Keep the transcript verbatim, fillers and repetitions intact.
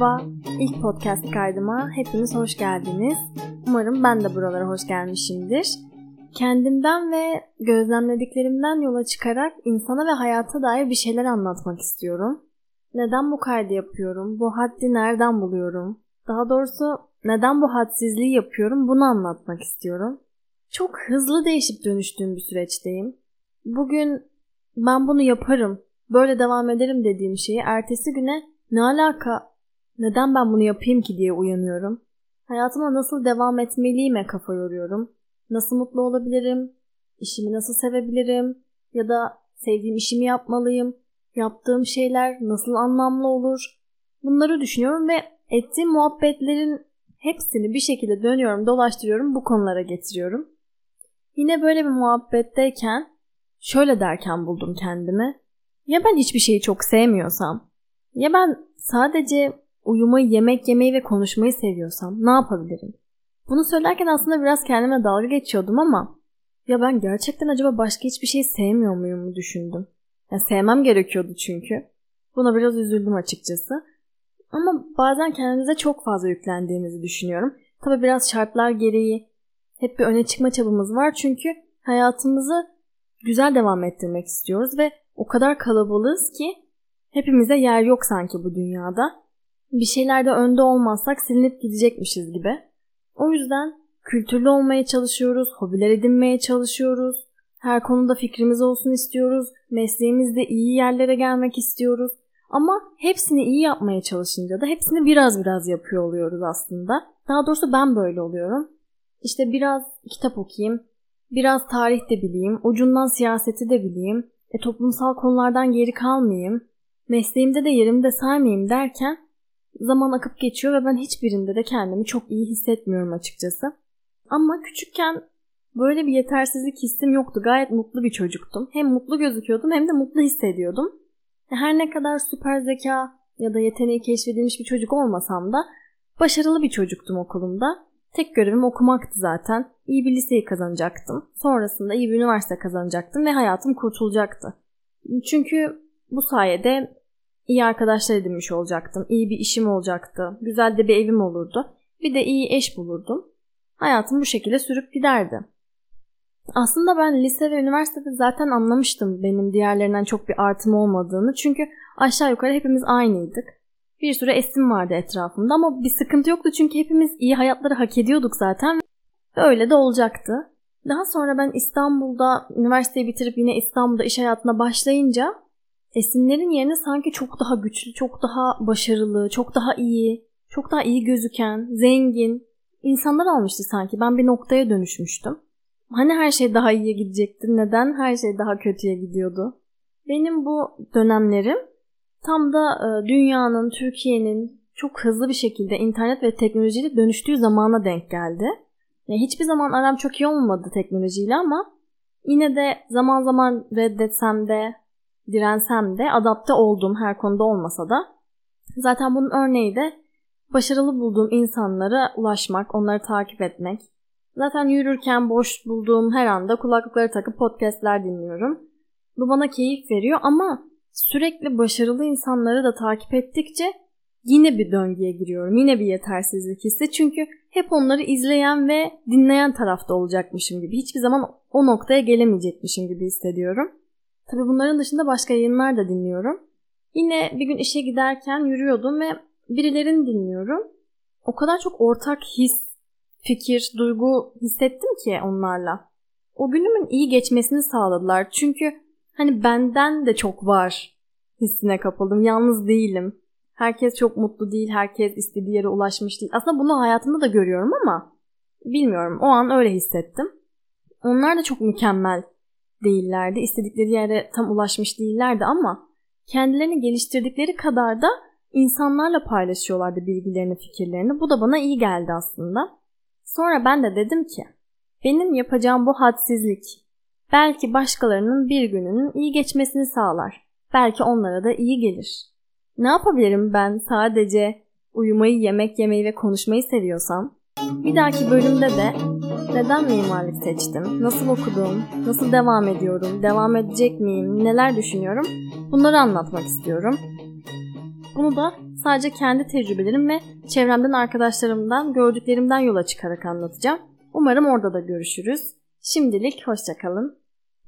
Merhaba, ilk podcast kaydıma hepiniz hoş geldiniz. Umarım ben de buralara hoş gelmişimdir. Kendimden ve gözlemlediklerimden yola çıkarak insana ve hayata dair bir şeyler anlatmak istiyorum. Neden bu kaydı yapıyorum, bu haddi nereden buluyorum, daha doğrusu neden bu hadsizliği yapıyorum bunu anlatmak istiyorum. Çok hızlı değişip dönüştüğüm bir süreçteyim. Bugün ben bunu yaparım, böyle devam ederim dediğim şeyi ertesi güne ne alaka, neden ben bunu yapayım ki diye uyanıyorum. Hayatıma nasıl devam etmeliyime kafa yoruyorum. Nasıl mutlu olabilirim, işimi nasıl sevebilirim ya da sevdiğim işimi yapmalıyım, yaptığım şeyler nasıl anlamlı olur. Bunları düşünüyorum ve ettiğim muhabbetlerin hepsini bir şekilde dönüyorum, dolaştırıyorum, bu konulara getiriyorum. Yine böyle bir muhabbetteyken, şöyle derken buldum kendimi. Ya ben hiçbir şeyi çok sevmiyorsam, ya ben sadece uyumayı, yemek yemeyi ve konuşmayı seviyorsam ne yapabilirim? Bunu söylerken aslında biraz kendime dalga geçiyordum ama ya ben gerçekten acaba başka hiçbir şey sevmiyor muyum mu düşündüm. Yani sevmem gerekiyordu çünkü. Buna biraz üzüldüm açıkçası. Ama bazen kendimize çok fazla yüklendiğimizi düşünüyorum. Tabii biraz şartlar gereği hep bir öne çıkma çabamız var. Çünkü hayatımızı güzel devam ettirmek istiyoruz ve o kadar kalabalığız ki hepimize yer yok sanki bu dünyada. Bir şeylerde önde olmazsak silinip gidecekmişiz gibi. O yüzden kültürlü olmaya çalışıyoruz, hobiler edinmeye çalışıyoruz, her konuda fikrimiz olsun istiyoruz, mesleğimizde iyi yerlere gelmek istiyoruz. Ama hepsini iyi yapmaya çalışınca da hepsini biraz biraz yapıyor oluyoruz aslında. Daha doğrusu ben böyle oluyorum. İşte biraz kitap okuyayım, biraz tarih de bileyim, ucundan siyaseti de bileyim, e, toplumsal konulardan geri kalmayayım, mesleğimde de yerimi de saymayayım derken zaman akıp geçiyor ve ben hiçbirinde de kendimi çok iyi hissetmiyorum açıkçası. Ama küçükken böyle bir yetersizlik hissim yoktu. Gayet mutlu bir çocuktum. Hem mutlu gözüküyordum hem de mutlu hissediyordum. Her ne kadar süper zeka ya da yeteneği keşfedilmiş bir çocuk olmasam da başarılı bir çocuktum okulumda. Tek görevim okumaktı zaten. İyi bir liseyi kazanacaktım. Sonrasında iyi bir üniversite kazanacaktım ve hayatım kurtulacaktı. Çünkü bu sayede İyi arkadaşlar edinmiş olacaktım, iyi bir işim olacaktı, güzel de bir evim olurdu. Bir de iyi eş bulurdum. Hayatım bu şekilde sürüp giderdi. Aslında ben lise ve üniversitede zaten anlamıştım benim diğerlerinden çok bir artım olmadığını. Çünkü aşağı yukarı hepimiz aynıydık. Bir sürü esim vardı etrafımda ama bir sıkıntı yoktu çünkü hepimiz iyi hayatları hak ediyorduk zaten. Ve öyle de olacaktı. Daha sonra ben İstanbul'da üniversiteyi bitirip yine İstanbul'da iş hayatına başlayınca esinlerin yerine sanki çok daha güçlü, çok daha başarılı, çok daha iyi, çok daha iyi gözüken, zengin insanlar almıştı sanki. Ben bir noktaya dönüşmüştüm. Hani her şey daha iyiye gidecekti, neden her şey daha kötüye gidiyordu? Benim bu dönemlerim tam da dünyanın, Türkiye'nin çok hızlı bir şekilde internet ve teknolojiyle dönüştüğü zamana denk geldi. Yani hiçbir zaman aram çok iyi olmadı teknolojiyle ama yine de zaman zaman reddetsem de, dirensem de, adapte olduğum her konuda olmasa da zaten bunun örneği de başarılı bulduğum insanlara ulaşmak, onları takip etmek. Zaten yürürken boş bulduğum her anda kulaklıkları takıp podcastler dinliyorum. Bu bana keyif veriyor ama sürekli başarılı insanları da takip ettikçe yine bir döngüye giriyorum. Yine bir yetersizlik hissi. Çünkü hep onları izleyen ve dinleyen tarafta olacakmışım gibi. Hiçbir zaman o noktaya gelemeyecekmişim gibi hissediyorum. Tabii bunların dışında başka yayınlar da dinliyorum. Yine bir gün işe giderken yürüyordum ve birilerini dinliyorum. O kadar çok ortak his, fikir, duygu hissettim ki onlarla. O günümün iyi geçmesini sağladılar. Çünkü hani benden de çok var hissine kapıldım. Yalnız değilim. Herkes çok mutlu değil. Herkes istediği yere ulaşmış değil. Aslında bunu hayatımda da görüyorum ama bilmiyorum. O an öyle hissettim. Onlar da çok mükemmel değillerdi. İstedikleri yere tam ulaşmış değillerdi ama kendilerini geliştirdikleri kadar da insanlarla paylaşıyorlardı bilgilerini, fikirlerini. Bu da bana iyi geldi aslında. Sonra ben de dedim ki benim yapacağım bu hadsizlik belki başkalarının bir gününün iyi geçmesini sağlar. Belki onlara da iyi gelir. Ne yapabilirim ben sadece uyumayı, yemek yemeyi ve konuşmayı seviyorsam? Bir dahaki bölümde de neden mimarlık seçtim, nasıl okudum, nasıl devam ediyorum, devam edecek miyim, neler düşünüyorum bunları anlatmak istiyorum. Bunu da sadece kendi tecrübelerim ve çevremden, arkadaşlarımdan, gördüklerimden yola çıkarak anlatacağım. Umarım orada da görüşürüz. Şimdilik hoşça kalın.